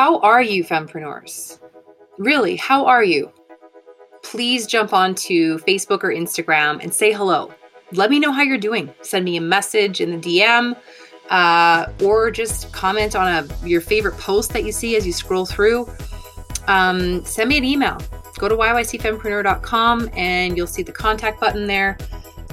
How are you, Fempreneurs? Really, how are you? Please jump onto Facebook or Instagram and say hello. Let me know how you're doing. Send me a message in the DM or just comment on your favorite post that you see as you scroll through. Send me an email. Go to YYCFempreneur.com and you'll see the contact button there.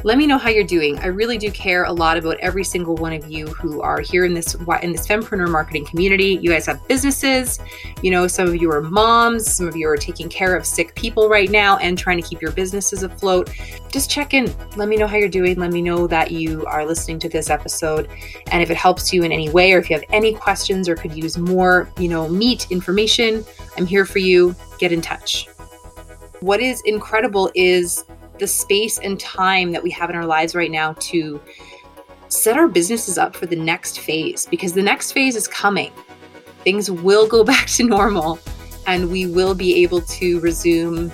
Let me know how you're doing. I really do care a lot about every single one of you who are here in this Fempreneur marketing community. You guys have businesses, you know, some of you are moms, some of you are taking care of sick people right now and trying to keep your businesses afloat. Just check in. Let me know how you're doing. Let me know that you are listening to this episode. And if it helps you in any way, or if you have any questions or could use more, you know, meat information, I'm here for you. Get in touch. What is incredible is the space and time that we have in our lives right now to set our businesses up for the next phase, because the next phase is coming. Things will go back to normal and we will be able to resume,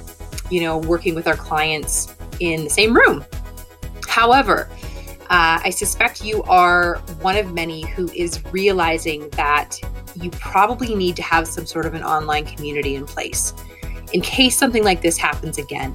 you know, working with our clients in the same room. However, I suspect you are one of many who is realizing that you probably need to have some sort of an online community in place in case something like this happens again.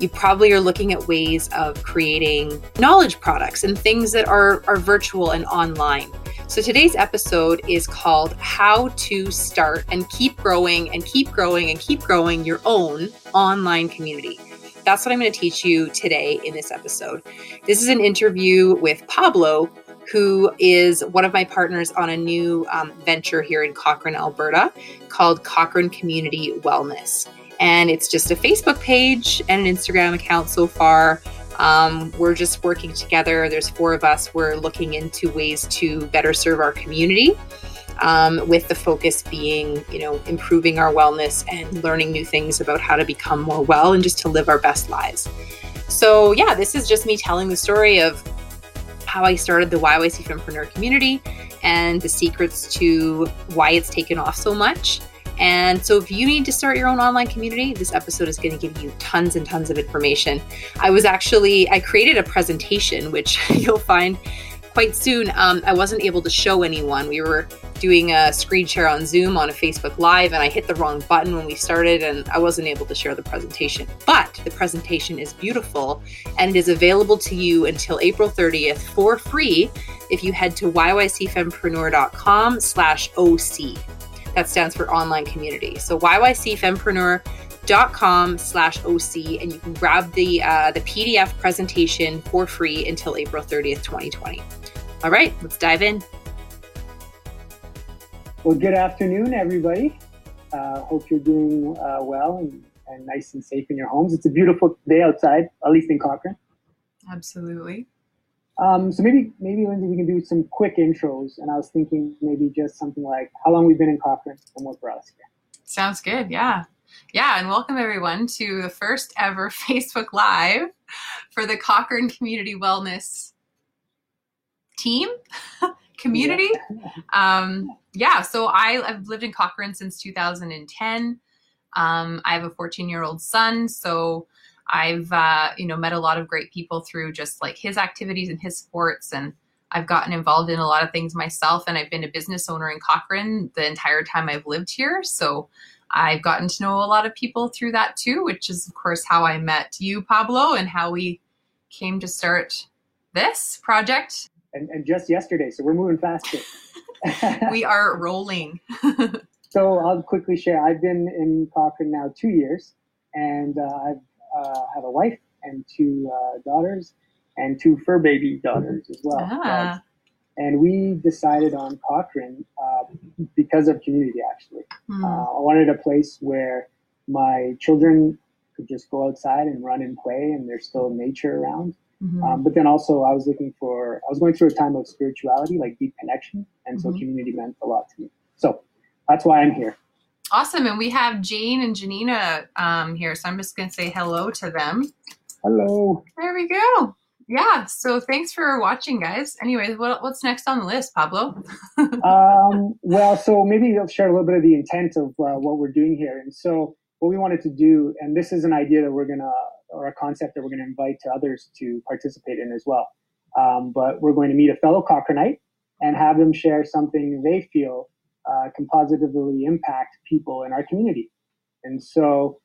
You probably are looking at ways of creating knowledge products and things that are virtual and online. So today's episode is called How to Start and Keep Growing and Keep Growing and Keep Growing Your Own Online Community. That's what I'm going to teach you today in this episode. This is an interview with Pablo, who is one of my partners on a new venture here in Cochrane, Alberta, called Cochrane Community Wellness. And it's just a Facebook page and an Instagram account so far. We're just working together. There's four of us. We're looking into ways to better serve our community, with the focus being, you know, improving our wellness and learning new things about how to become more well and just to live our best lives. So yeah, this is just me telling the story of how I started the YYC Fempreneur community and the secrets to why it's taken off so much. And so if you need to start your own online community, this episode is going to give you tons and tons of information. I created a presentation, which you'll find quite soon. I wasn't able to show anyone. We were doing a screen share on Zoom on a Facebook Live, and I hit the wrong button when we started, and I wasn't able to share the presentation. But the presentation is beautiful, and it is available to you until April 30th for free if you head to YYCFempreneur.com/OC. That stands for online community. So YYCFempreneur.com/OC, and you can grab the PDF presentation for free until April 30th, 2020. All right, let's dive in. Well, good afternoon, everybody. Hope you're doing well and nice and safe in your homes. It's a beautiful day outside, at least in Cochrane. Absolutely. So maybe Lindsay, we can do some quick intros, and I was thinking maybe just something like how long we've been in Cochrane and what brought us here. Sounds good, yeah. Yeah, and welcome everyone to the first ever Facebook Live for the Cochrane Community Wellness team, community. Yeah. So I've lived in Cochrane since 2010. I have a 14-year-old son, so I've, met a lot of great people through just like his activities and his sports, and I've gotten involved in a lot of things myself, and I've been a business owner in Cochrane the entire time I've lived here. So I've gotten to know a lot of people through that too, which is of course how I met you, Pablo, and how we came to start this project. And just yesterday, so we're moving faster. We are rolling. So I'll quickly share. I've been in Cochrane now 2 years, and I have a wife and two daughters and two fur baby daughters as well. Ah. And we decided on Cochrane because of community, actually. Mm. I wanted a place where my children could just go outside and run and play, and there's still nature around. Mm-hmm. But then also I was going through a time of spirituality, like deep connection. And so community meant a lot to me. So that's why I'm here. Awesome. And we have Jane and Janina here. So I'm just going to say hello to them. Hello. There we go. Yeah. So thanks for watching, guys. Anyways, what's next on the list, Pablo? So maybe I'll share a little bit of the intent of what we're doing here. And so what we wanted to do, and this is an idea that a concept that we're going to invite to others to participate in as well. But we're going to meet a fellow Cochranite and have them share something they feel can positively impact people in our community. And so,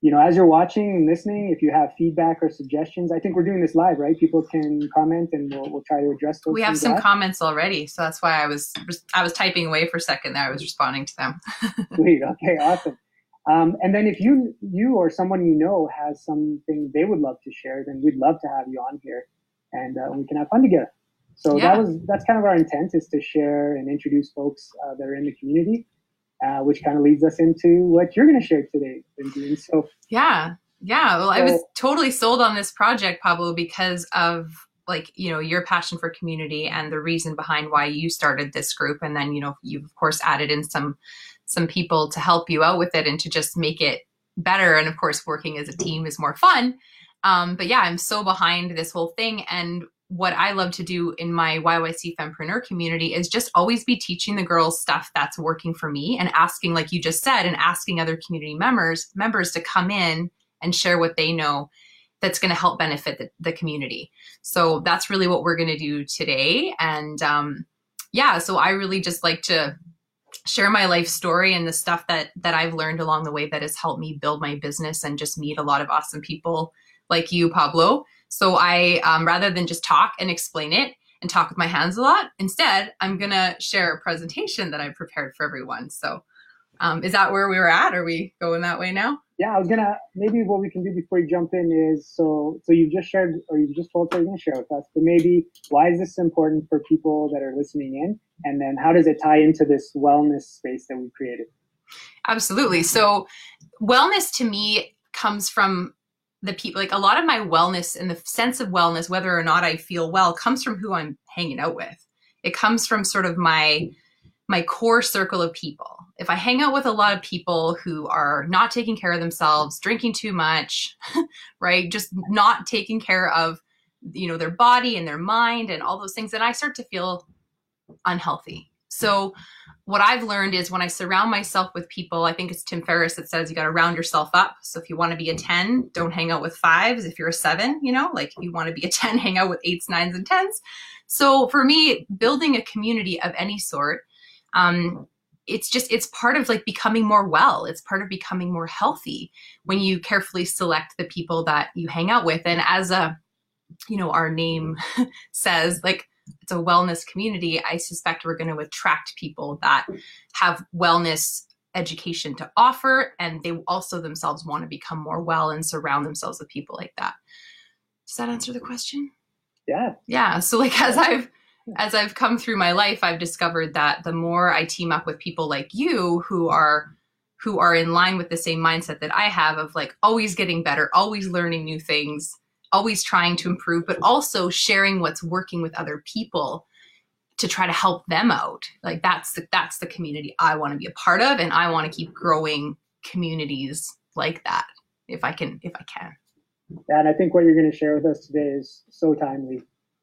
you know, as you're watching and listening, if you have feedback or suggestions, I think we're doing this live, right? People can comment and we'll try to address those. We have some comments already. So that's why I was typing away for a second there. I was responding to them. Sweet. Okay, awesome. And then if you or someone you know has something they would love to share, then we'd love to have you on here and we can have fun together. So yeah. That's kind of our intent, is to share and introduce folks that are in the community. Which kind of leads us into what you're going to share today. So, yeah. Well, I was totally sold on this project, Pablo, because of your passion for community and the reason behind why you started this group. And then, you've of course added in some people to help you out with it and to just make it better. And of course, working as a team is more fun. But yeah, I'm so behind this whole thing. And what I love to do in my YYC Fempreneur community is just always be teaching the girls stuff that's working for me and asking, like you just said, and asking other community members to come in and share what they know that's going to help benefit the community. So that's really what we're going to do today. And so I really just like to share my life story and the stuff that I've learned along the way that has helped me build my business and just meet a lot of awesome people like you, Pablo. So I, rather than just talk and explain it and talk with my hands a lot, instead, I'm going to share a presentation that I prepared for everyone. So is that where we were at? Are we going that way now? Yeah, maybe what we can do before you jump in is, so you've just shared, or you've just told us what you're going to share with us, but maybe why is this important for people that are listening in? And then how does it tie into this wellness space that we created? Absolutely. So wellness to me comes from the people, like a lot of my wellness and the sense of wellness, whether or not I feel well, comes from who I'm hanging out with. It comes from sort of my core circle of people. If I hang out with a lot of people who are not taking care of themselves, drinking too much, right? Just not taking care of, their body and their mind and all those things, then I start to feel unhealthy. So what I've learned is when I surround myself with people, I think it's Tim Ferriss that says you got to round yourself up. So if you want to be a 10, don't hang out with 5s. If you're a 7, if you want to be a 10, hang out with 8s, 9s, and 10s. So for me, building a community of any sort, it's part of becoming more well. It's part of becoming more healthy when you carefully select the people that you hang out with. And as our name says, it's a wellness community, I suspect we're going to attract people that have wellness education to offer, and they also themselves want to become more well and surround themselves with people like that. Does that answer the question? Yeah. Yeah. So as I've come through my life, I've discovered that the more I team up with people like you who are in line with the same mindset that I have of always getting better, always learning new things, always trying to improve, but also sharing what's working with other people to try to help them out. That's the community I want to be a part of. And I want to keep growing communities like that if I can. And I think what you're going to share with us today is so timely,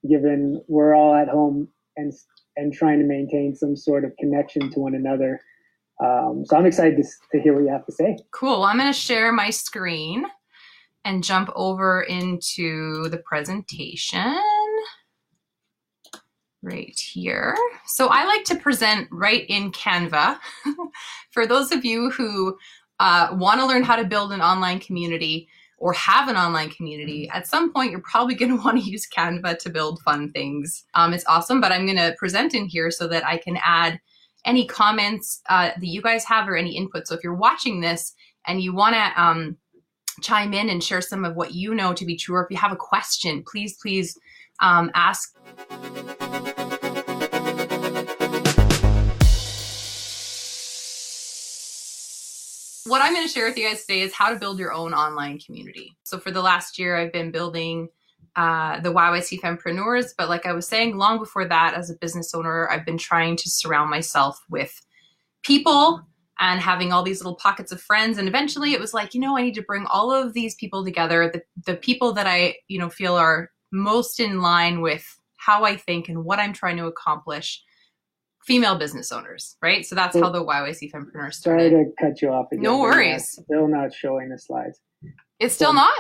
given we're all at home and trying to maintain some sort of connection to one another. So I'm excited to hear what you have to say. Cool. I'm going to share my screen and jump over into the presentation right here. So I like to present right in Canva. For those of you who want to learn how to build an online community or have an online community, at some point you're probably going to want to use Canva to build fun things. It's awesome, but I'm going to present in here so that I can add any comments that you guys have or any input. So if you're watching this and you want to chime in and share some of what you know to be true, or if you have a question, please ask. What I'm going to share with you guys today is how to build your own online community. So for the last year, I've been building the YYC Fempreneurs, but like I was saying, long before that, as a business owner, I've been trying to surround myself with people and having all these little pockets of friends. And eventually it was I need to bring all of these people together, the people that I, feel are most in line with how I think and what I'm trying to accomplish, female business owners, right? So that's how the YYC Fempreneur started. Sorry to cut you off again. No worries. They're still not showing the slides. It's still not?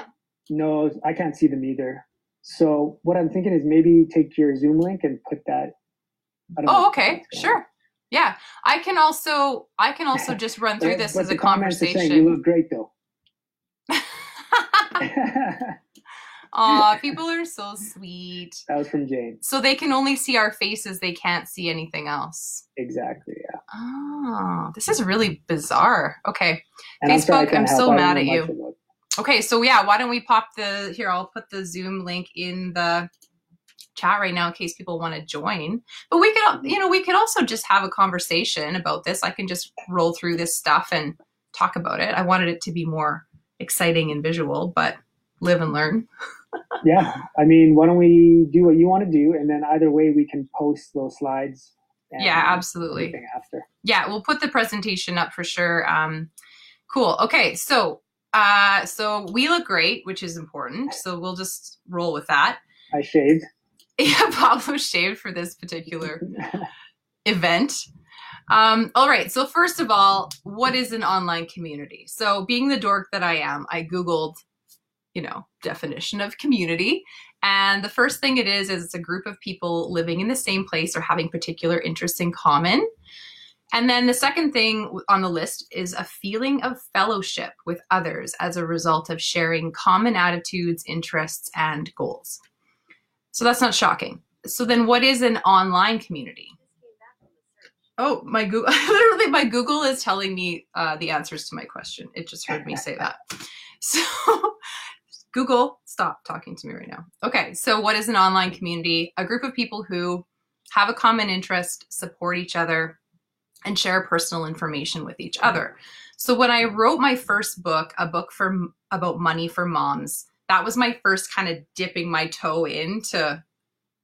No, I can't see them either. So what I'm thinking is maybe take your Zoom link and put that. I don't know. Okay, sure. Yeah, I can also just run through this as a conversation. Saying, you look great, though. Aw, people are so sweet. That was from Jane. So they can only see our faces; they can't see anything else. Exactly. Yeah. Oh, this is really bizarre. Okay, and Facebook, I'm so mad at you. Okay, so yeah, why don't we pop the here? I'll put the Zoom link in the chat right now in case people want to join, but we could, you know, we could also just have a conversation about this. I can just roll through this stuff and talk about it. I wanted it to be more exciting and visual, but live and learn. Yeah. I mean, why don't we do what you want to do? And then either way we can post those slides. And yeah, absolutely. After. Yeah. We'll put the presentation up for sure. Cool. Okay. So we look great, which is important. So we'll just roll with that. I shaved. Yeah, Pablo shaved for this particular event. All right. So first of all, what is an online community? So being the dork that I am, I Googled, you know, definition of community. And the first thing it is it's a group of people living in the same place or having particular interests in common. And then the second thing on the list is a feeling of fellowship with others as a result of sharing common attitudes, interests, and goals. So that's not shocking. So then what is an online community? Oh, my Google, literally my Google is telling me the answers to my question. It just heard me say that. So Google, stop talking to me right now. Okay, so what is an online community? A group of people who have a common interest, support each other, and share personal information with each other. So when I wrote my first book, a book about money for moms, that was my first kind of dipping my toe into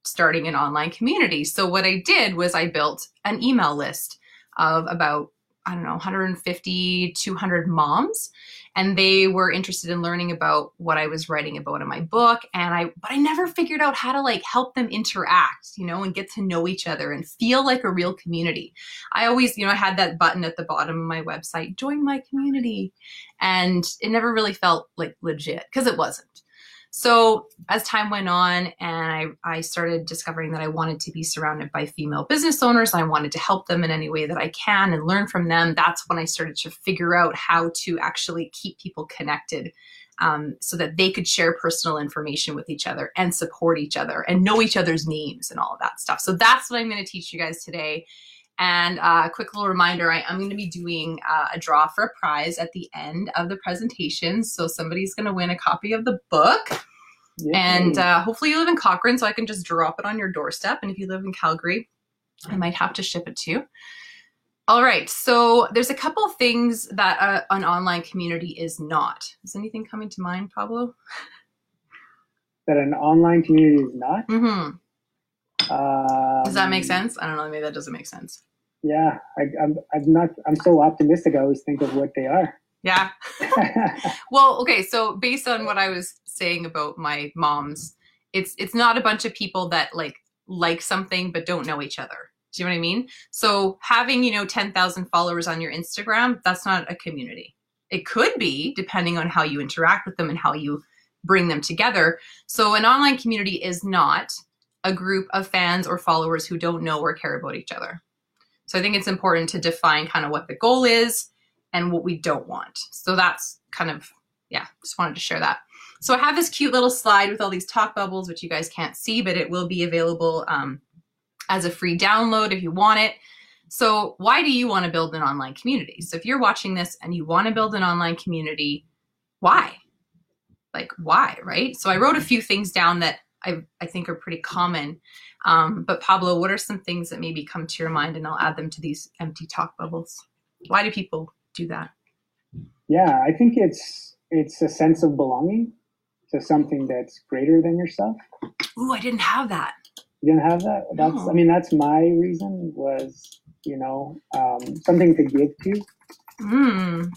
starting an online community. So what I did was I built an email list of about, I don't know, 150, 200 moms. And they were interested in learning about what I was writing about in my book. And but I never figured out how to like help them interact, you know, and get to know each other and feel like a real community. I always, you know, I had that button at the bottom of my website, join my community. And it never really felt like legit because it wasn't. So as time went on and I started discovering that I wanted to be surrounded by female business owners, and I wanted to help them in any way that I can and learn from them. That's when I started to figure out how to actually keep people connected so that they could share personal information with each other and support each other and know each other's names and all of that stuff. So that's what I'm going to teach you guys today. And a quick little reminder, I'm going to be doing a draw for a prize at the end of the presentation. So somebody's going to win a copy of the book. Yay. And hopefully you live in Cochrane, so I can just drop it on your doorstep. And if you live in Calgary, I might have to ship it to you. All right. So there's a couple of things that an online community is not. Is anything coming to mind, Pablo? That an online community is not? Mm-hmm. Does that make sense? I don't know. Maybe that doesn't make sense. Yeah, I'm so optimistic. I always think of what they are. Yeah. Well, okay. So based on what I was saying about my moms, it's not a bunch of people that like something, but don't know each other. Do you know what I mean? So having, you know, 10,000 followers on your Instagram, that's not a community. It could be depending on how you interact with them and how you bring them together. So an online community is not a group of fans or followers who don't know or care about each other. So I think it's important to define kind of what the goal is and what we don't want. So that's kind of, yeah, just wanted to share that. So I have this cute little slide with all these talk bubbles, which you guys can't see, but it will be available as a free download if you want it. So why do you want to build an online community? So if you're watching this and you want to build an online community, why? Like why, right? So I wrote a few things down that I think are pretty common. But Pablo, what are some things that maybe come to your mind, and I'll add them to these empty talk bubbles? Why do people do that? Yeah, I think it's a sense of belonging to something that's greater than yourself. Ooh, I didn't have that. You didn't have that? That's no. I mean, that's my reason was, you know, something to give to. Mm.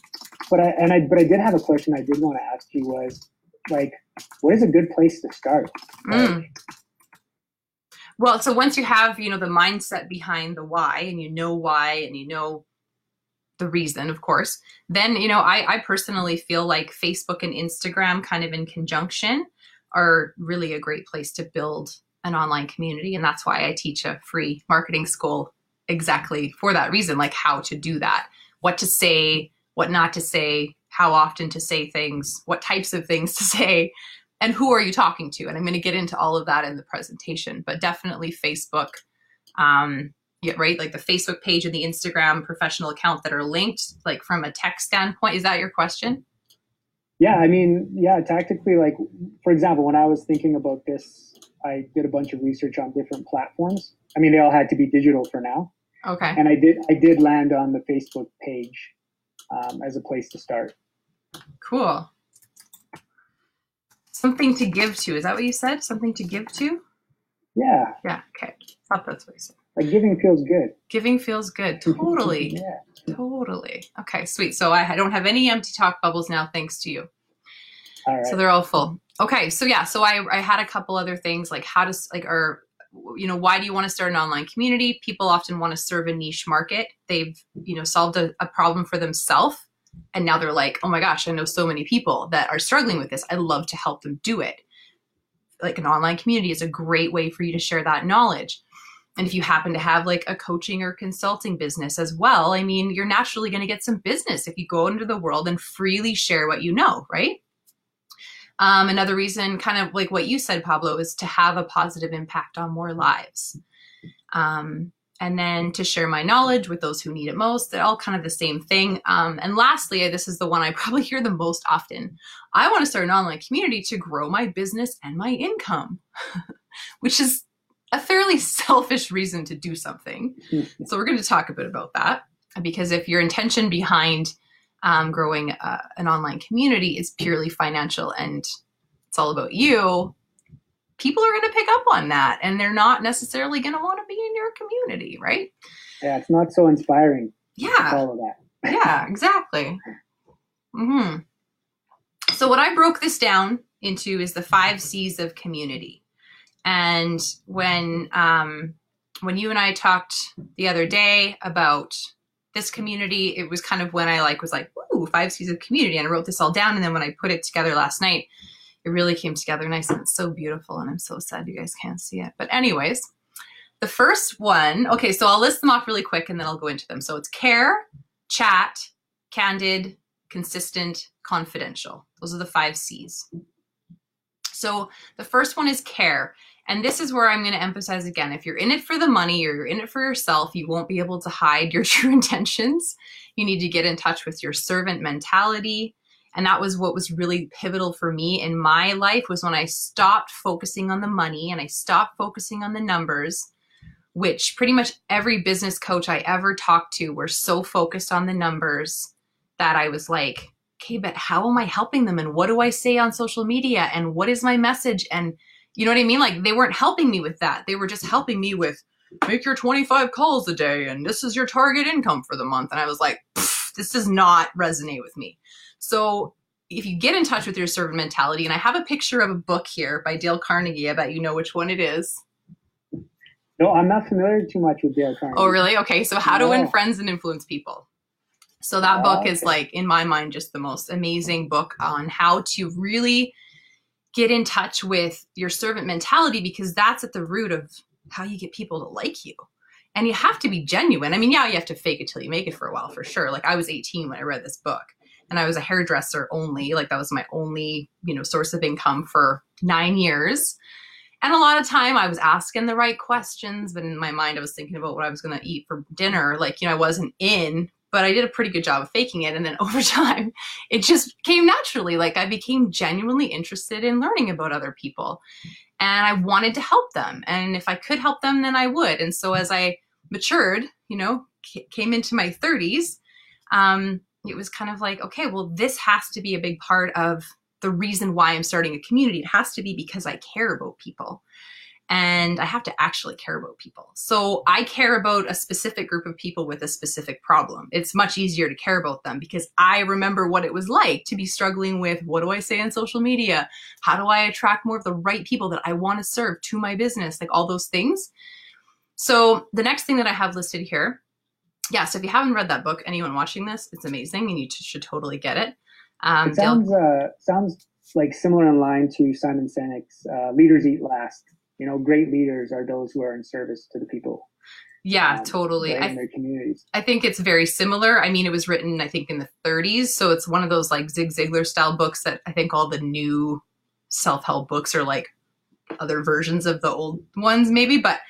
But I did have a question I did want to ask you was, like, what is a good place to start? Mm. Well, so once you have, you know, the mindset behind the why and you know the reason, of course, then, you know, I personally feel like Facebook and Instagram kind of in conjunction are really a great place to build an online community. And that's why I teach a free marketing school exactly for that reason, like how to do that, what to say, what not to say, how often to say things, what types of things to say, and who are you talking to? And I'm going to get into all of that in the presentation, but definitely Facebook, yeah, right? Like the Facebook page and the Instagram professional account that are linked, like from a tech standpoint, is that your question? Yeah, I mean, yeah, tactically, like, for example, when I was thinking about this, I did a bunch of research on different platforms. I mean, they all had to be digital for now. Okay. And I did land on the Facebook page as a place to start. Cool. Something to give to, is that what you said? Something to give to? Yeah. Yeah, okay. I thought that's what you said. Like giving feels good. Giving feels good. Totally. Yeah. Totally. Okay, sweet. So I don't have any empty talk bubbles now, thanks to you. All right. So they're all full. Okay, so yeah, so I had a couple other things like how to, like, or, you know, why do you want to start an online community? People often want to serve a niche market. They've, you know, solved a problem for themselves. And now they're like, oh my gosh, I know so many people that are struggling with this. I'd love to help them do it. Like an online community is a great way for you to share that knowledge. And if you happen to have like a coaching or consulting business as well, I mean, you're naturally going to get some business if you go into the world and freely share what you know, right? Another reason, kind of like what you said, Pablo, is to have a positive impact on more lives. And then to share my knowledge with those who need it most. They're all kind of the same thing. And lastly, this is the one I probably hear the most often. I want to start an online community to grow my business and my income, which is a fairly selfish reason to do something. So we're going to talk a bit about that, because if your intention behind growing an online community is purely financial and it's all about you, people are going to pick up on that and they're not necessarily going to want to be in your community, right? Yeah, it's not so inspiring. Yeah. To follow that. Yeah, exactly. Mm-hmm. So what I broke this down into is the 5 C's of community. And when you and I talked the other day about this community, it was kind of when I was like, ooh, 5 C's of community. And I wrote this all down. And then when I put it together last night, it really came together nice and it's so beautiful. And I'm so sad you guys can't see it. But anyways, the first one, okay, so I'll list them off really quick and then I'll go into them. So it's care, chat, candid, consistent, confidential. Those are the 5 C's. So the first one is care. And this is where I'm going to emphasize again, if you're in it for the money or you're in it for yourself, you won't be able to hide your true intentions. You need to get in touch with your servant mentality. And that was what was really pivotal for me in my life, was when I stopped focusing on the money and I stopped focusing on the numbers, which pretty much every business coach I ever talked to were so focused on the numbers that I was like, okay, but how am I helping them? And what do I say on social media? And what is my message? And you know what I mean? Like they weren't helping me with that. They were just helping me with make your 25 calls a day and this is your target income for the month. And I was like, this does not resonate with me. So if you get in touch with your servant mentality, and I have a picture of a book here by Dale Carnegie. I bet you know which one it is. No, I'm not familiar too much with Dale Carnegie. Oh, really? Okay. So How to Win Friends and Influence People. So that book is like, in my mind, just the most amazing book on how to really get in touch with your servant mentality, because that's at the root of how you get people to like you. And you have to be genuine. I mean, yeah, you have to fake it till you make it for a while, for sure. Like I was 18 when I read this book. And I was a hairdresser only, like that was my only, you know, source of income for 9 years. And a lot of time I was asking the right questions, but in my mind, I was thinking about what I was going to eat for dinner. Like, you know, I wasn't in, but I did a pretty good job of faking it. And then over time, it just came naturally. Like I became genuinely interested in learning about other people and I wanted to help them. And if I could help them, then I would. And so as I matured, you know, came into my 30s, it was kind of like, okay, well, this has to be a big part of the reason why I'm starting a community. It has to be because I care about people and I have to actually care about people. So I care about a specific group of people with a specific problem. It's much easier to care about them because I remember what it was like to be struggling with, what do I say on social media? How do I attract more of the right people that I want to serve to my business? Like all those things. So the next thing that I have listed here, yeah, so if you haven't read that book, anyone watching this, it's amazing and you should totally get it. It sounds like similar in line to Simon Sinek's Leaders Eat Last. You know, great leaders are those who are in service to the people. Yeah, totally. Their communities. I think it's very similar. I mean, it was written, I think, in the 30s. So it's one of those like Zig Ziglar style books that I think all the new self-help books are like other versions of the old ones maybe. But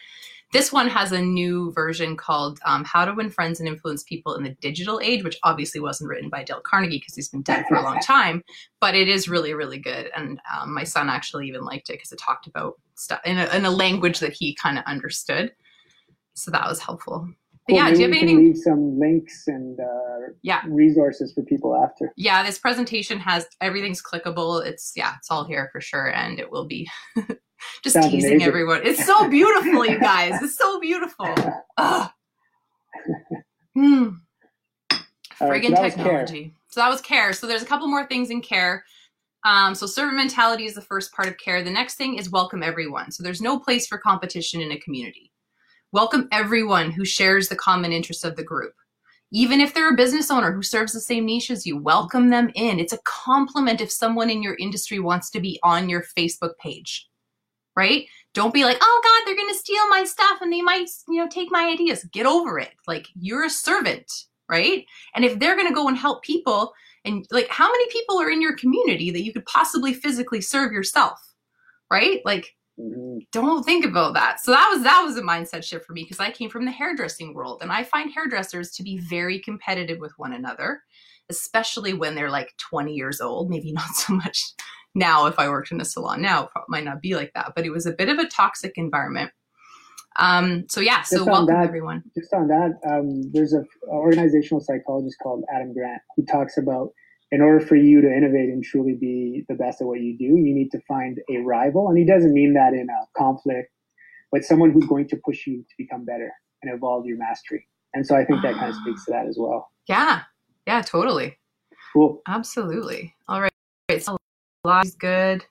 this one has a new version called How to Win Friends and Influence People in the Digital Age, which obviously wasn't written by Dale Carnegie because he's been dead for a long time. But it is really, really good. And my son actually even liked it because it talked about stuff in a language that he kind of understood. So that was helpful. But well, yeah, do you have anything? Leave some links and resources for people after. Yeah, this presentation has everything's clickable. It's all here for sure, and it will be just sounds teasing amazing. Everyone. It's so beautiful, you guys. It's so beautiful. Oh. Friggin' technology. So that was care. So there's a couple more things in care. So servant mentality is the first part of care. The next thing is welcome everyone. So there's no place for competition in a community. Welcome everyone who shares the common interests of the group. Even if they're a business owner who serves the same niche as you, welcome them in. It's a compliment if someone in your industry wants to be on your Facebook page, right? Don't be like, oh God, they're going to steal my stuff and they might, take my ideas. Get over it. Like, you're a servant, right? And if they're going to go and help people, and like, how many people are in your community that you could possibly physically serve yourself, right? Like, don't think about that. So that was a mindset shift for me because I came from the hairdressing world, and I find hairdressers to be very competitive with one another, especially when they're like 20 years old. Maybe not so much now. If I worked in a salon now, it might not be like that, but it was a bit of a toxic environment. So welcome everyone. Just on that, there's an organizational psychologist called Adam Grant who talks about, in order for you to innovate and truly be the best at what you do, you need to find a rival. And he doesn't mean that in a conflict, but someone who's going to push you to become better and evolve your mastery. And so I think that kind of speaks to that as well. Yeah. Yeah, totally. Cool. Absolutely. All right. So a lot is good.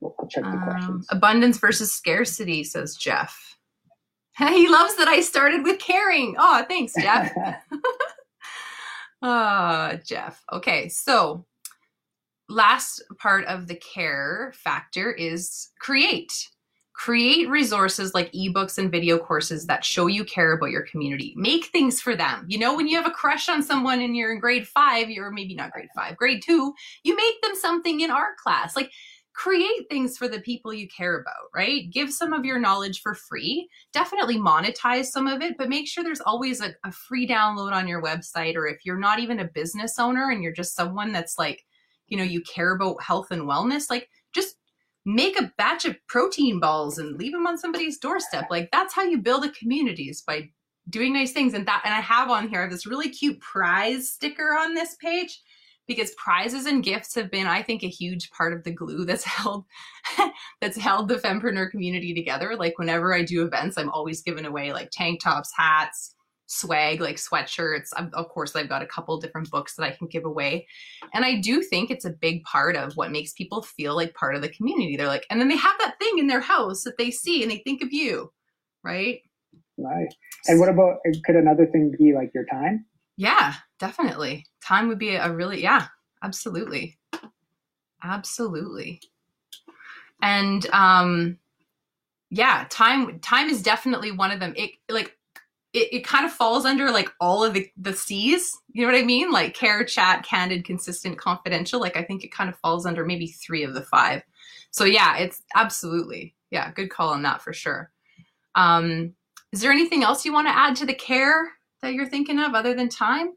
We'll check the questions. Abundance versus scarcity, says Jeff. He loves that I started with caring. Oh, thanks, Jeff. Jeff. Okay. So last part of the care factor is create. Create resources like ebooks and video courses that show you care about your community. Make things for them. When you have a crush on someone and you're in grade 2, you make them something in art class. Like, create things for the people you care about, right? Give some of your knowledge for free. Definitely monetize some of it, but make sure there's always a free download on your website. Or if you're not even a business owner and you're just someone that's like, you care about health and wellness, like, just make a batch of protein balls and leave them on somebody's doorstep. Like, that's how you build a community, is by doing nice things. And I have on here this really cute prize sticker on this page, because prizes and gifts have been, I think, a huge part of the glue that's held the Fempreneur community together. Like, whenever I do events, I'm always giving away like tank tops, hats, swag, like sweatshirts. Of course, I've got a couple different books that I can give away. And I do think it's a big part of what makes people feel like part of the community. They're like, and then they have that thing in their house that they see and they think of you, right? Right. And what about, could another thing be like your time? Yeah, definitely. Time would be absolutely. Absolutely. And time is definitely one of them. It kind of falls under like all of the C's, you know what I mean? Like care, chat, candid, consistent, confidential. Like, I think it kind of falls under maybe 3 of the 5. So yeah, it's absolutely. Yeah, good call on that for sure. Is there anything else you want to add to the care that you're thinking of other than time?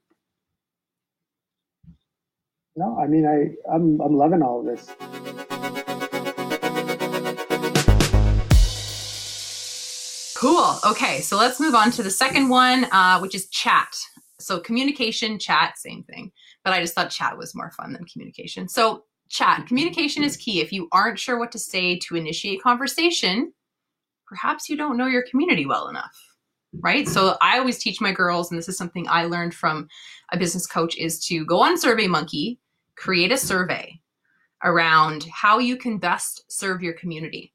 No, I mean, I'm loving all of this. Cool. Okay, so let's move on to the second one, which is chat. So communication, chat, same thing. But I just thought chat was more fun than communication. So chat, communication is key. If you aren't sure what to say to initiate conversation, perhaps you don't know your community well enough. Right? So I always teach my girls, and this is something I learned from a business coach, is to go on SurveyMonkey, create a survey around how you can best serve your community.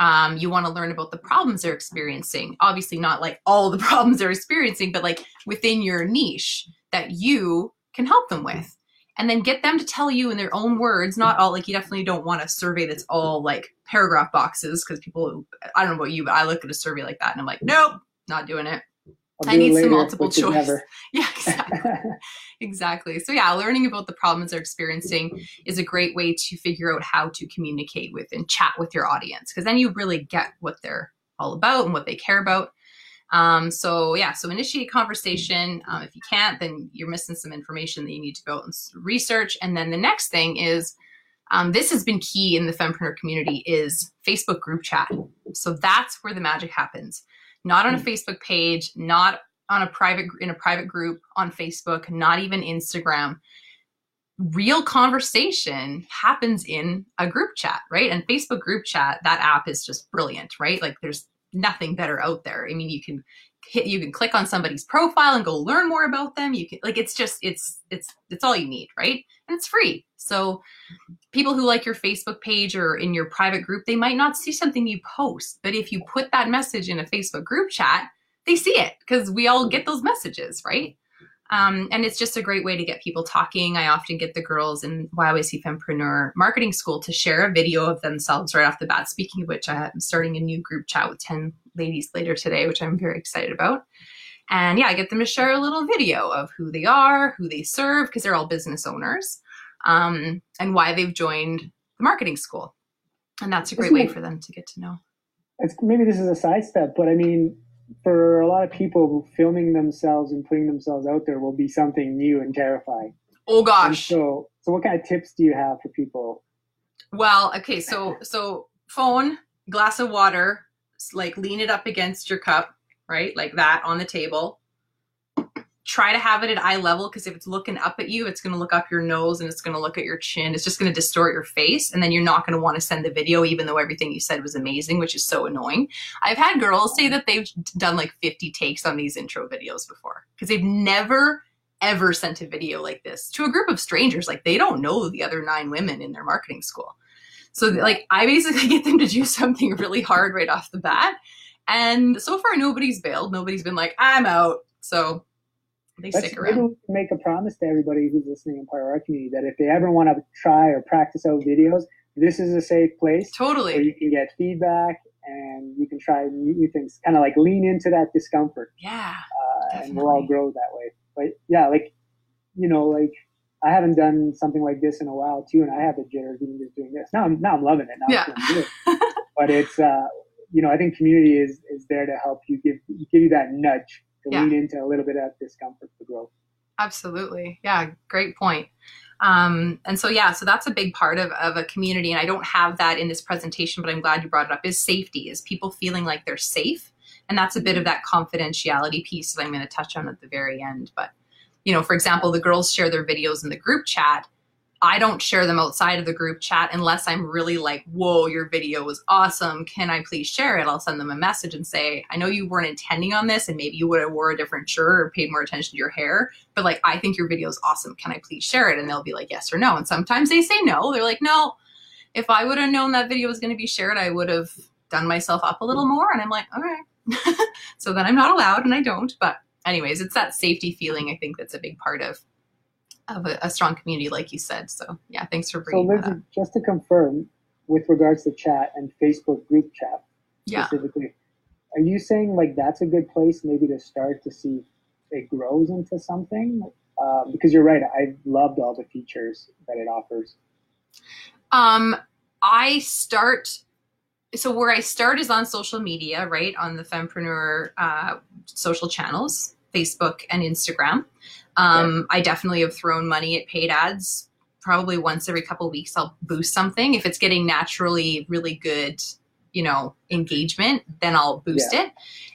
You want to learn about the problems they're experiencing. Obviously not like all the problems they're experiencing, but like within your niche that you can help them with. And then get them to tell you in their own words, not all, like, you definitely don't want a survey that's all like paragraph boxes, because people, I don't know about you, but I look at a survey like that and I'm like, nope, not doing it. I need some multiple choice. Yeah, exactly. Exactly. So yeah, learning about the problems they're experiencing is a great way to figure out how to communicate with and chat with your audience, because then you really get what they're all about and what they care about. So yeah, so initiate conversation. If you can't, then you're missing some information that you need to go out and research. And then the next thing is, this has been key in the Fempreneur community, is Facebook group chat. So that's where the magic happens. Not on a Facebook page, not on a private group on Facebook, not even Instagram. Real conversation happens in a group chat, right? And Facebook group chat, that app is just brilliant, right? Like, there's nothing better out there. I mean, you can click on somebody's profile and go learn more about them. You can, like, it's all you need, right? And it's free. So people who like your Facebook page or in your private group, they might not see something you post, but if you put that message in a Facebook group chat, they see it, because we all get those messages, right? And it's just a great way to get people talking. I often get the girls in YYC Fempreneur Marketing School to share a video of themselves right off the bat. Speaking of which, I'm starting a new group chat with 10 ladies later today, which I'm very excited about. And yeah, I get them to share a little video of who they are, who they serve, because they're all business owners, and why they've joined the marketing school. And that's a great way for them to get to know. Maybe this is a sidestep, but I mean, for a lot of people, filming themselves and putting themselves out there will be something new and terrifying. Oh gosh. And so what kind of tips do you have for people? Well, okay. So phone, glass of water, like lean it up against your cup, right? Like that on the table. Try to have it at eye level, because if it's looking up at you, it's going to look up your nose and it's going to look at your chin. It's just going to distort your face. And then you're not going to want to send the video, even though everything you said was amazing, which is so annoying. I've had girls say that they've done like 50 takes on these intro videos before, because they've never, ever sent a video like this to a group of strangers. Like, they don't know the other 9 women in their marketing school. So like, I basically get them to do something really hard right off the bat. And so far, nobody's bailed. Nobody's been like, I'm out. So they stick around. Maybe we can make a promise to everybody who's listening in part of our community that if they ever want to try or practice out videos, this is a safe place. Totally. Where you can get feedback and you can try new things, kind of like lean into that discomfort. Yeah. And we'll all grow that way. But yeah, like, you know, like, I haven't done something like this in a while too, and I have the jitters even just doing this. Now I'm loving it. Now yeah. I'm feeling good. But it's, you know, I think community is there to help you, give you that nudge. To lean into a little bit of discomfort for growth. Absolutely. Yeah, great point. And so, yeah, so that's a big part of a community. And I don't have that in this presentation, but I'm glad you brought it up, is safety, is people feeling like they're safe. And that's a bit of that confidentiality piece that I'm going to touch on at the very end. But, you know, for example, the girls share their videos in the group chat. I don't share them outside of the group chat unless I'm really like, whoa, your video was awesome. Can I please share it? I'll send them a message and say, I know you weren't intending on this, and maybe you would have wore a different shirt or paid more attention to your hair, but like, I think your video is awesome. Can I please share it? And they'll be like, yes or no. And sometimes they say no. They're like, no, if I would have known that video was going to be shared, I would have done myself up a little more. And I'm like, all right. So then I'm not allowed and I don't. But anyways, it's that safety feeling, I think, that's a big part of a strong community, like you said. So yeah, thanks for bringing that up. Just to confirm, with regards to chat and Facebook group chat specifically, are you saying like that's a good place maybe to start to see it grows into something? Because you're right, I loved all the features that it offers. So where I start is on social media, right? On the Fempreneur social channels, Facebook and Instagram. I definitely have thrown money at paid ads. Probably once every couple of weeks, I'll boost something. If it's getting naturally really good, you know, engagement, then I'll boost it.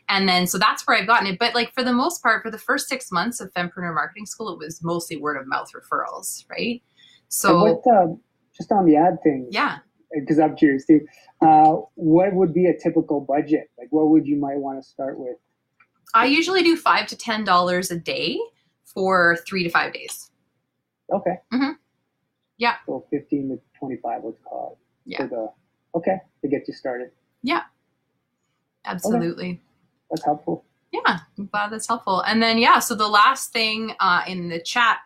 And then, so that's where I've gotten it. But like, for the most part, for the first 6 months of Fempreneur Marketing School, it was mostly word of mouth referrals, right? So what, just on the ad thing. Yeah. Because I'm curious too. What would be a typical budget? Like, what would you might want to start with? I usually do $5 to $10 a day for 3 to 5 days. Okay. Mm-hmm. Yeah. So 15 to 25, let's call it. Yeah. To get you started. Yeah. Absolutely. Okay. That's helpful. Yeah, I'm glad that's helpful. And then, yeah, so the last thing in the chat,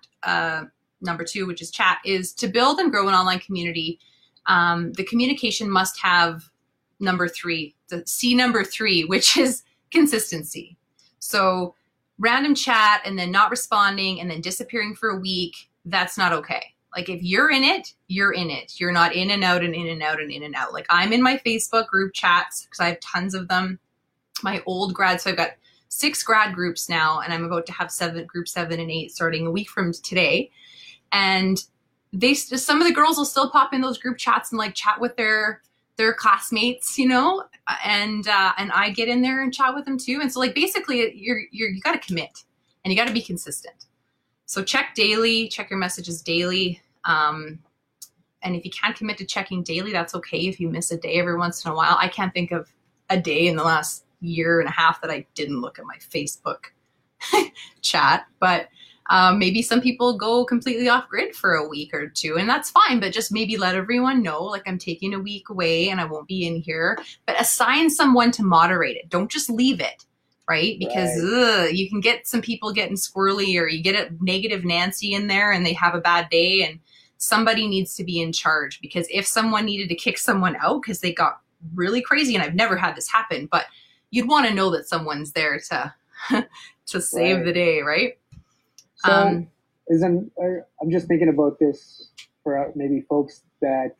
number 2, which is chat, is to build and grow an online community. The communication must have number 3, which is Consistency. So random chat and then not responding and then disappearing for a week, that's not okay. Like if you're in it, you're in it. You're not in and out and in and out and in and out. Like I'm in my Facebook group chats because I have tons of them. My old grads, so I've got 6 grad groups now and I'm about to have group 7 and 8 starting a week from today. And some of the girls will still pop in those group chats and like chat with their classmates, you know, and I get in there and chat with them too. And so like basically you got to commit and you got to be consistent. So check daily, check your messages daily. And if you can't commit to checking daily, that's okay. If you miss a day every once in a while, I can't think of a day in the last year and a half that I didn't look at my Facebook chat, but maybe some people go completely off grid for a week or two, and that's fine, but just maybe let everyone know, like I'm taking a week away and I won't be in here, but assign someone to moderate it. Don't just leave it, right? Because right. You can get some people getting squirrely, or you get a negative Nancy in there and they have a bad day, and somebody needs to be in charge, because if someone needed to kick someone out because they got really crazy, and I've never had this happen, but you'd want to know that someone's there to, save right. the day, right? So I'm just thinking about this for maybe folks that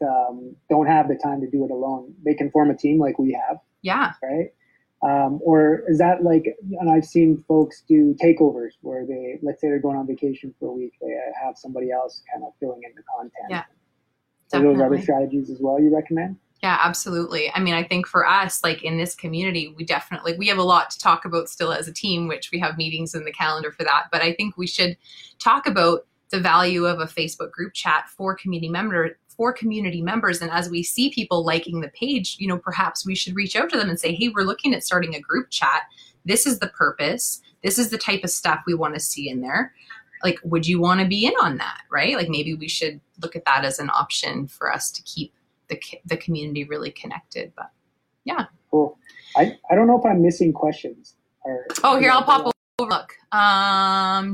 don't have the time to do it alone. They can form a team like we have. Yeah. Right. Or is that like, and I've seen folks do takeovers where they, let's say they're going on vacation for a week, they have somebody else kind of filling in the content. Yeah. Are those other strategies as well you recommend? Yeah, absolutely. I mean, I think for us, like in this community, we definitely, we have a lot to talk about still as a team, which we have meetings in the calendar for that. But I think we should talk about the value of a Facebook group chat for community members. And as we see people liking the page, you know, perhaps we should reach out to them and say, hey, we're looking at starting a group chat. This is the purpose. This is the type of stuff we want to see in there. Like, would you want to be in on that? Right? Like maybe we should look at that as an option for us to keep the community really connected. But yeah, cool. I don't know if I'm missing questions. Here I'll pop over. Look,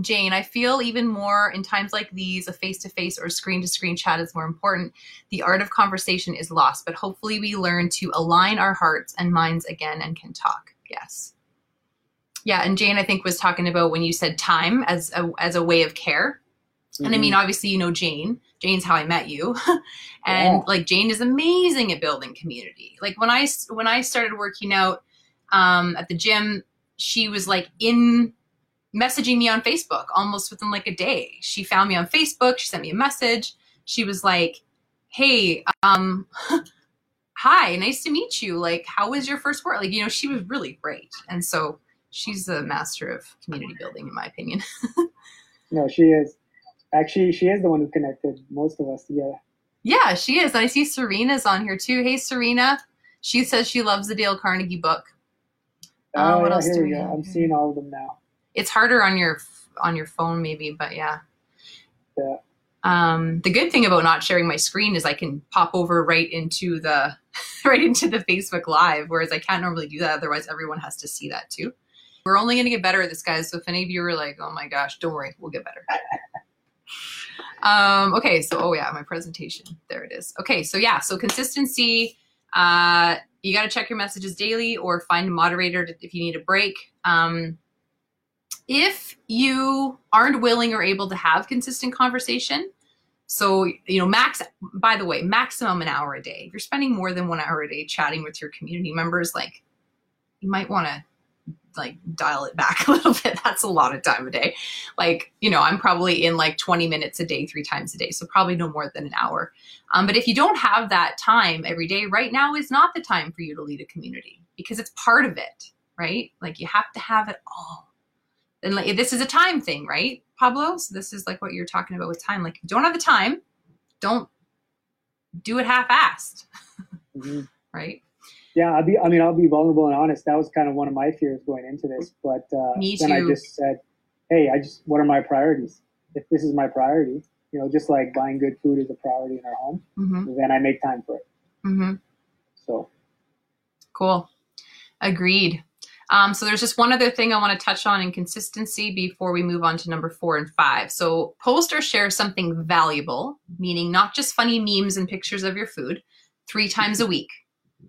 Jane, I feel even more in times like these, a face-to-face or screen-to-screen chat is more important. The art of conversation is lost, but hopefully we learn to align our hearts and minds again and can talk. Yes. Yeah, and Jane, I think, was talking about when you said time as a way of care. Mm-hmm. And I mean, obviously, you know, Jane's how I met you. And yeah. Like Jane is amazing at building community. Like when I started working out at the gym, she was like in messaging me on Facebook almost within like a day. She found me on Facebook. She sent me a message. She was like, hey, hi, nice to meet you. Like, how was your first workout? Like, you know, she was really great. And so she's a master of community building, in my opinion. No, she is. Actually, she is the one who connected most of us together. Yeah, she is. I see Serena's on here too. Hey, Serena. She says she loves the Dale Carnegie book. What else do we have? I'm seeing all of them now. It's harder on your phone maybe, but yeah. Yeah. The good thing about not sharing my screen is I can pop over right into the Facebook Live, whereas I can't normally do that. Otherwise, everyone has to see that too. We're only going to get better at this, guys. So if any of you are like, oh my gosh, don't worry, we'll get better. Okay. So, my presentation, there it is. Okay. So yeah. So consistency, you got to check your messages daily or find a moderator if you need a break. If you aren't willing or able to have consistent conversation, so, you know, maximum an hour a day. If you're spending more than 1 hour a day chatting with your community members, like you might want to like dial it back a little bit. That's a lot of time a day. Like, you know, I'm probably in like 20 minutes a day, 3 times a day. So probably no more than an hour. But if you don't have that time every day, right now is not the time for you to lead a community because it's part of it, right? Like you have to have it all. And like, this is a time thing, right, Pablo? So this is like what you're talking about with time. Like if you don't have the time, don't do it half-assed, mm-hmm. right? Yeah, I'll be vulnerable and honest. That was kind of one of my fears going into this, but then I just said, hey, what are my priorities? If this is my priority, you know, just like buying good food is a priority in our home, mm-hmm. then I make time for it. Mm-hmm. So. Cool. Agreed. So there's just one other thing I want to touch on in consistency before we move on to number 4 and 5. So post or share something valuable, meaning not just funny memes and pictures of your food, 3 times a week.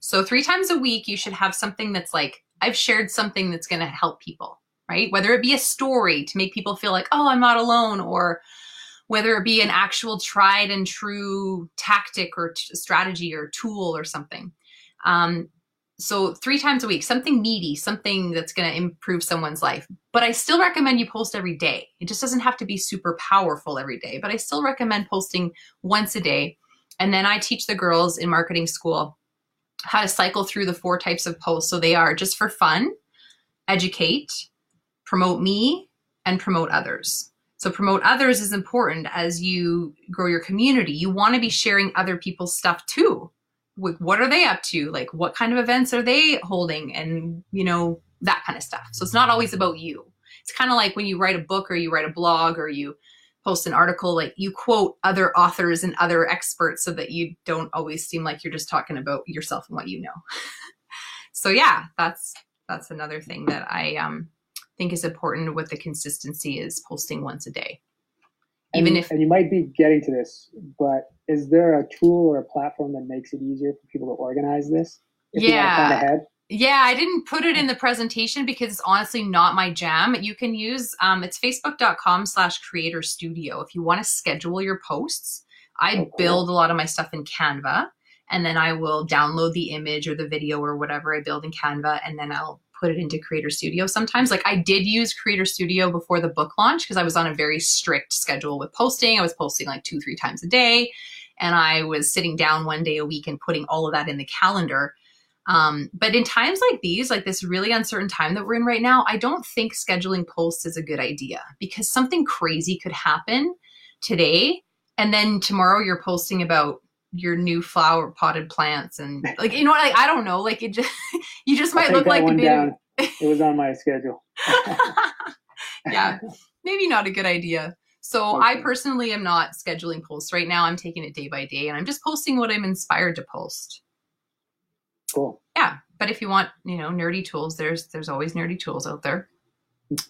So 3 times a week, you should have something that's like I've shared something that's going to help people, right? Whether it be a story to make people feel like, oh, I'm not alone, or whether it be an actual tried and true tactic or strategy or tool or something. So 3 times a week, something meaty, something that's going to improve someone's life. But I still recommend you post every day. It just doesn't have to be super powerful every day, but I still recommend posting once a day. And then I teach the girls in marketing school how to cycle through the 4 types of posts. So they are just for fun, educate, promote me, and promote others. So promote others is important as you grow your community. You want to be sharing other people's stuff too. What are they up to? Like, what kind of events are they holding? And, you know, that kind of stuff. So it's not always about you. It's kind of like when you write a book or you write a blog or you post an article, like you quote other authors and other experts so that you don't always seem like you're just talking about yourself and what you know. So yeah, that's another thing that I think is important with the consistency, is posting once a day. And you might be getting to this, but is there a tool or a platform that makes it easier for people to organize this? Yeah, I didn't put it in the presentation because it's honestly not my jam. You can use, it's facebook.com/creator studio if you want to schedule your posts. I build a lot of my stuff in Canva, and then I will download the image or the video or whatever I build in Canva, and then I'll put it into Creator Studio sometimes. Like I did use Creator Studio before the book launch because I was on a very strict schedule with posting. I was posting like 2-3 times a day, and I was sitting down 1 day a week and putting all of that in the calendar. But in times like these, like this really uncertain time that we're in right now, I don't think scheduling posts is a good idea, because something crazy could happen today, and then tomorrow you're posting about your new flower potted plants and like, you know, like, I don't know, like it just, you just might look like a bit. It was on my schedule. Yeah, maybe not a good idea. So okay. I personally am not scheduling posts right now. I'm taking it day by day, and I'm just posting what I'm inspired to post. Cool. Yeah. But if you want, you know, nerdy tools, there's always nerdy tools out there.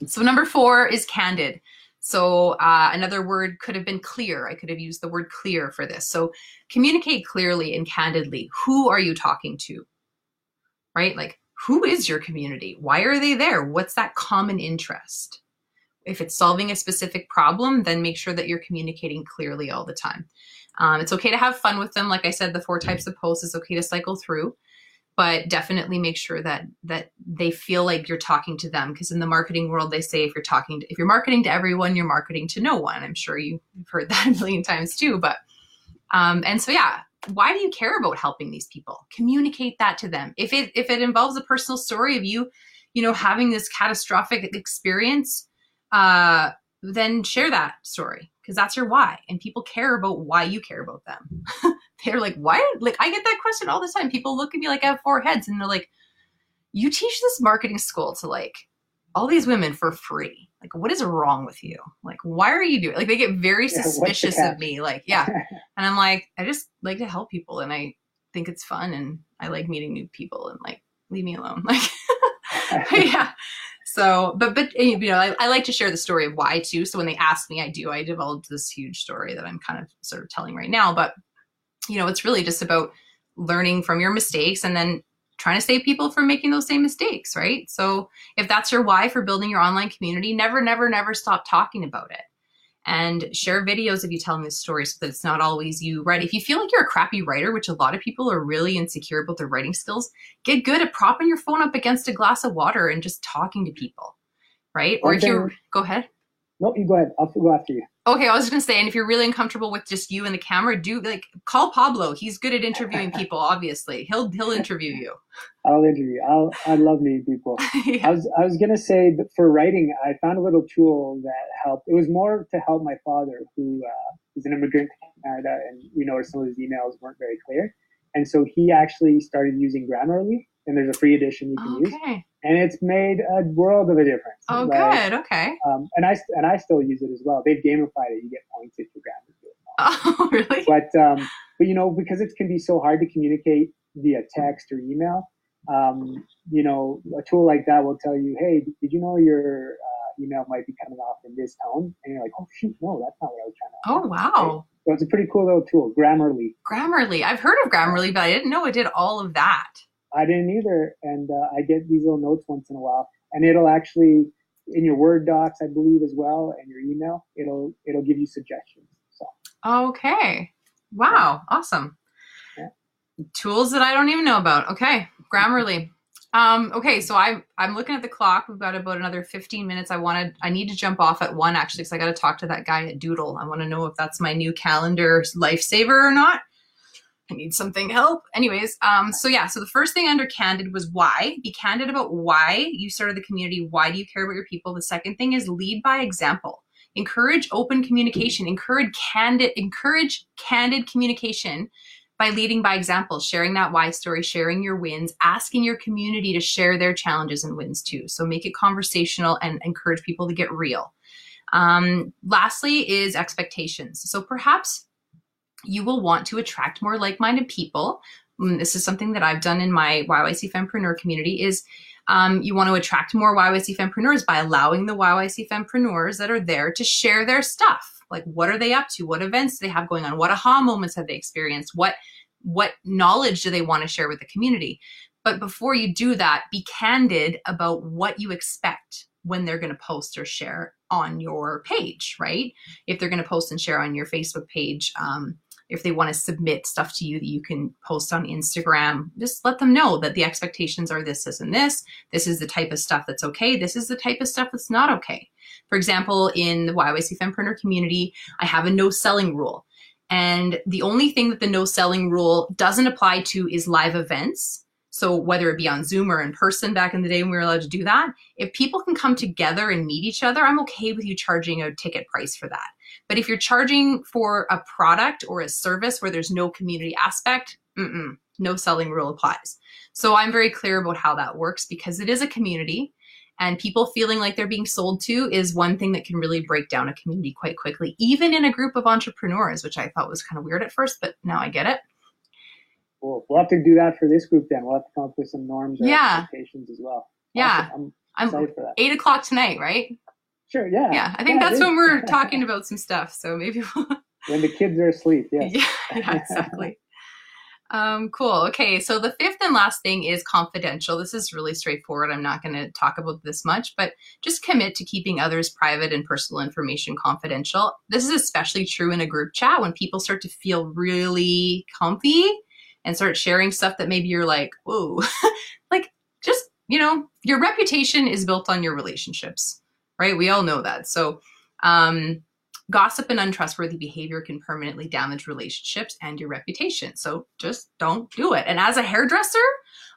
So number 4 is candid. So another word could have been clear. I could have used the word clear for this. So communicate clearly and candidly. Who are you talking to, right? Like, who is your community? Why are they there? What's that common interest? If it's solving a specific problem, then make sure that you're communicating clearly all the time. It's okay to have fun with them. Like I said, the 4 types of posts is okay to cycle through, but definitely make sure that they feel like you're talking to them. Because in the marketing world, they say if you're marketing to everyone, you're marketing to no one. I'm sure you've heard that a million times too. But and so yeah, why do you care about helping these people? Communicate that to them. If it involves a personal story of you know, having this catastrophic experience, then share that story, because that's your why, and people care about why you care about them. They're like, why? Like, I get that question all the time. People look at me like I have 4 heads, and they're like, you teach this marketing school to like all these women for free. Like, what is wrong with you? Like, why are you doing? Like, they get very suspicious of me. Like, yeah. And I'm like, I just like to help people, and I think it's fun, and I like meeting new people, and like, leave me alone. Like, yeah. So, but you know, I like to share the story of why too. So when they ask me, I developed this huge story that I'm kind of sort of telling right now, but you know, it's really just about learning from your mistakes and then trying to save people from making those same mistakes, right? So if that's your why for building your online community, never, never, never stop talking about it, and share videos of you telling this story so that it's not always you write. If you feel like you're a crappy writer, which a lot of people are really insecure about their writing skills, get good at propping your phone up against a glass of water and just talking to people, right? Or if you're, go ahead. No, you go ahead. I'll go after you. Okay, I was just gonna say, and if you're really uncomfortable with just you and the camera, do like call Pablo. He's good at interviewing people. Obviously, he'll interview you. I'll interview. I love meeting people. Yeah. I was gonna say that for writing, I found a little tool that helped. It was more to help my father, who is an immigrant from Canada, and we noticed some of his emails weren't very clear, and so he actually started using Grammarly, and there's a free edition you can use. And it's made a world of a difference. Oh, like, good. Okay. And I still use it as well. They've gamified it. You get points if you grab it. Oh, really? But you know, because it can be so hard to communicate via text or email, you know, a tool like that will tell you, hey, did you know your email might be coming off in this tone? And you're like, oh, shoot, no, that's not what I was trying to. Oh, wow. Right? So it's a pretty cool little tool, Grammarly. I've heard of Grammarly, but I didn't know it did all of that. I didn't either. And I get these little notes once in a while, and it'll actually, in your Word docs, I believe, as well, and your email, it'll give you suggestions. So. Okay. Wow. Yeah. Awesome. Yeah. Tools that I don't even know about. Okay. Grammarly. Okay. So I'm looking at the clock. We've got about another 15 minutes. I need to jump off at 1 actually, because I got to talk to that guy at Doodle. I want to know if that's my new calendar lifesaver or not. I need something help. Anyways, so the first thing under candid was why. Be candid about why you started the community. Why do you care about your people? The second thing is lead by example. Encourage open communication. Encourage candid communication by leading by example, sharing that why story, sharing your wins, asking your community to share their challenges and wins too. So make it conversational and encourage people to get real. Lastly is expectations. So perhaps you will want to attract more like-minded people. This is something that I've done in my YYC Fempreneur community is you want to attract more YYC Fempreneurs by allowing the YYC Fempreneurs that are there to share their stuff. Like, what are they up to? What events do they have going on? What aha moments have they experienced? What knowledge do they want to share with the community? But before you do that, be candid about what you expect when they're going to post or share on your page, right? If they're going to post and share on your Facebook page, if they want to submit stuff to you that you can post on Instagram, just let them know that the expectations are this, this, and this. This is the type of stuff that's okay. This is the type of stuff that's not okay. For example, in the YYC Fempreneur community, I have a no selling rule. And the only thing that the no selling rule doesn't apply to is live events. So whether it be on Zoom or in person back in the day when we were allowed to do that, if people can come together and meet each other, I'm okay with you charging a ticket price for that. But if you're charging for a product or a service where there's no community aspect, no selling rule applies. So I'm very clear about how that works because it is a community, and people feeling like they're being sold to is one thing that can really break down a community quite quickly, even in a group of entrepreneurs, which I thought was kind of weird at first, but now I get it. Cool. We'll have to do that for this group then. We'll have to come up with some norms or expectations as well. Yeah. Awesome. I'm excited for that. 8:00 tonight, right? Sure, yeah. Yeah, I think that's when we're talking about some stuff. So maybe we'll... When the kids are asleep, yeah, exactly. Cool. Okay, so the fifth and last thing is confidential. This is really straightforward. I'm not going to talk about this much, but just commit to keeping others' private and personal information confidential. This is especially true in a group chat when people start to feel really comfy and start sharing stuff that maybe you're like, whoa, like just, your reputation is built on your relationships, right? We all know that. So gossip and untrustworthy behavior can permanently damage relationships and your reputation. So just don't do it. And as a hairdresser,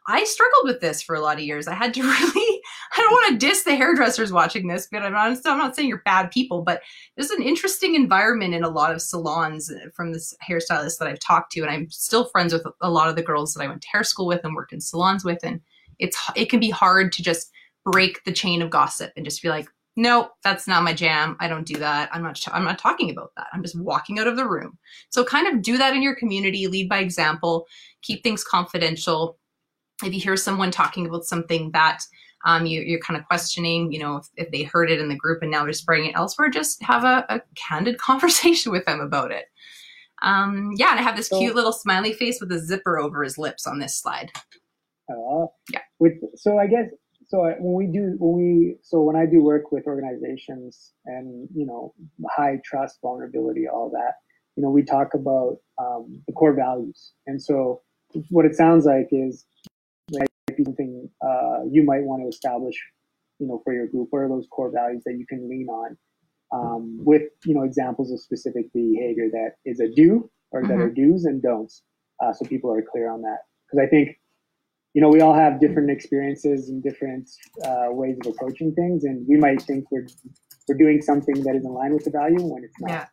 I struggled with this for a lot of years. I had to really, I don't want to diss the hairdressers watching this, but I'm not saying you're bad people, but this is an interesting environment in a lot of salons from this hairstylist that I've talked to. And I'm still friends with a lot of the girls that I went to hair school with and worked in salons with. And it can be hard to just break the chain of gossip and just be like, no, that's not my jam. I don't do that. I'm not talking about that. I'm just walking out of the room. So kind of do that in your community, lead by example, keep things confidential. If you hear someone talking about something that you're kind of questioning, if they heard it in the group and now they're spreading it elsewhere, just have a candid conversation with them about it. And I have this cute little smiley face with a zipper over his lips on this slide. When I do work with organizations and, high trust, vulnerability, all that, we talk about the core values. And so what it sounds like is something you might want to establish, for your group. What are those core values that you can lean on with, examples of specific behavior that is a do or that are do's and don'ts. So people are clear on that. Because I think, we all have different experiences and different ways of approaching things, and we might think we're doing something that is in line with the value when it's not.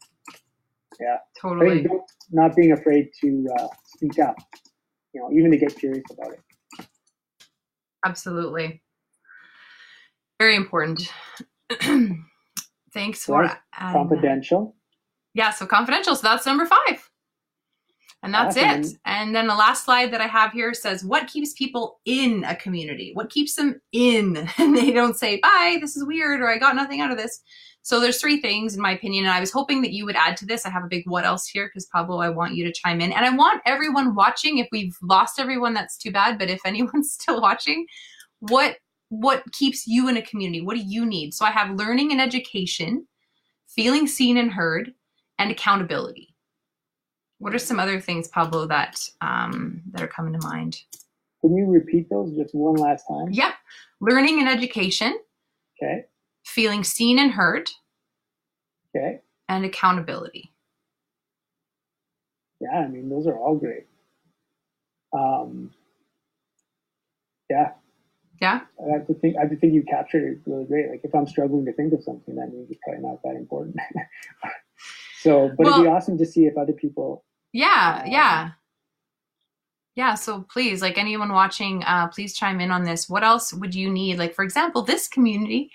Yeah, totally. Not being afraid to speak up, even to get curious about it. Absolutely, very important. Thanks for confidential. Yeah, so confidential. So that's number 5. And that's it. And then the last slide that I have here says, what keeps people in a community? What keeps them in? And they don't say, bye, this is weird, or I got nothing out of this. So there's three things, in my opinion, and I was hoping that you would add to this. I have a big what else here because, Pablo, I want you to chime in. And I want everyone watching, if we've lost everyone, that's too bad. But if anyone's still watching, what keeps you in a community? What do you need? So I have learning and education, feeling seen and heard, and accountability. What are some other things, Pablo, that are coming to mind? Can you repeat those just one last time? Yeah. Learning and education. Okay. Feeling seen and heard. Okay. And accountability. Yeah, I mean, those are all great. Yeah. Yeah. I have to think you captured it really great. Like, if I'm struggling to think of something, that means it's probably not that important. It'd be awesome to see if other people. Yeah. Yeah. So please, like, anyone watching, please chime in on this. What else would you need? Like, for example, this community,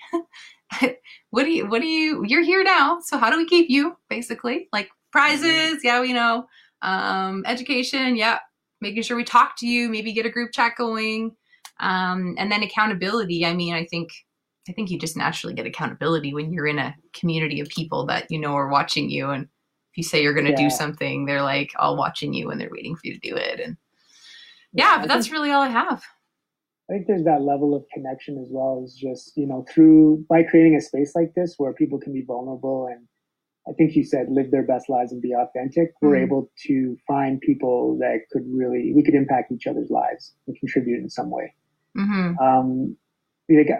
you're here now. So how do we keep you, basically? Like, prizes. Yeah. We know, education. Yeah. Making sure we talk to you, maybe get a group chat going. And then accountability. I mean, I think you just naturally get accountability when you're in a community of people that, you know, are watching you. And if you say you're going to do something, they're like all watching you and they're waiting for you to do it. And but that's really all I have. I think there's that level of connection as well, as just, you know, by creating a space like this where people can be vulnerable and, I think you said, live their best lives and be authentic, we're able to find people that we could impact each other's lives and contribute in some way. Mm-hmm.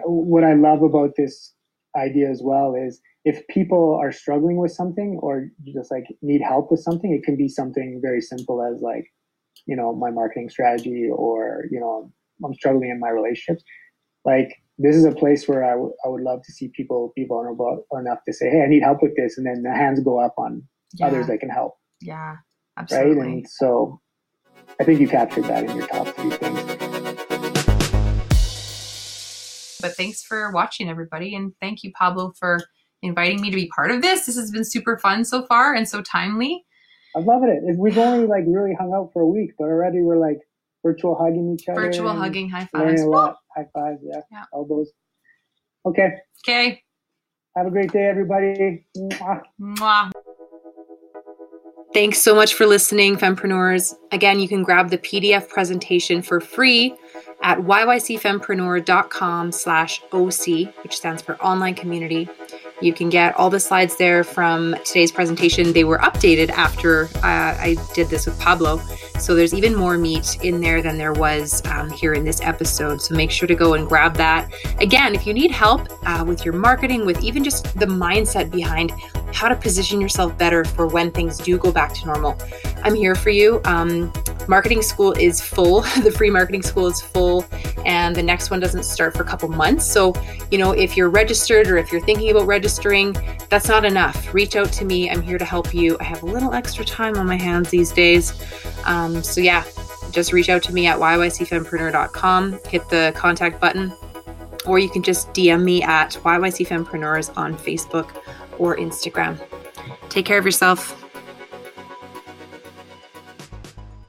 What I love about this idea as well is, if people are struggling with something or just like need help with something, it can be something very simple as, like, you know, my marketing strategy, or, you know, I'm struggling in my relationships. Like, this is a place where I would love to see people be vulnerable enough to say, hey, I need help with this. And then the hands go up on others that can help. Yeah, absolutely. Right? And so I think you captured that in your top three things. But thanks for watching, everybody. And thank you, Pablo, for inviting me to be part of this. This has been super fun so far and so timely. I'm loving it. We've only like really hung out for a week, but already we're like virtual hugging each other. Virtual hugging, high fives. High fives, yeah. Elbows. Okay. Okay. Have a great day, everybody. Mwah. Mwah. Thanks so much for listening, Fempreneurs. Again, you can grab the PDF presentation for free at yycfempreneur.com/OC, which stands for online community. You can get all the slides there from today's presentation. They were updated after I did this with Pablo. So there's even more meat in there than there was here in this episode. So make sure to go and grab that. Again, if you need help with your marketing, with even just the mindset behind how to position yourself better for when things do go back to normal, I'm here for you. Marketing school is full. The free marketing school is full, and the next one doesn't start for a couple months. So, you know, if you're registered or if you're thinking about registering, that's not enough. Reach out to me. I'm here to help you. I have a little extra time on my hands these days. Just reach out to me at yycfempreneur.com, hit the contact button, or you can just DM me at yycfempreneurs on Facebook or Instagram. Take care of yourself.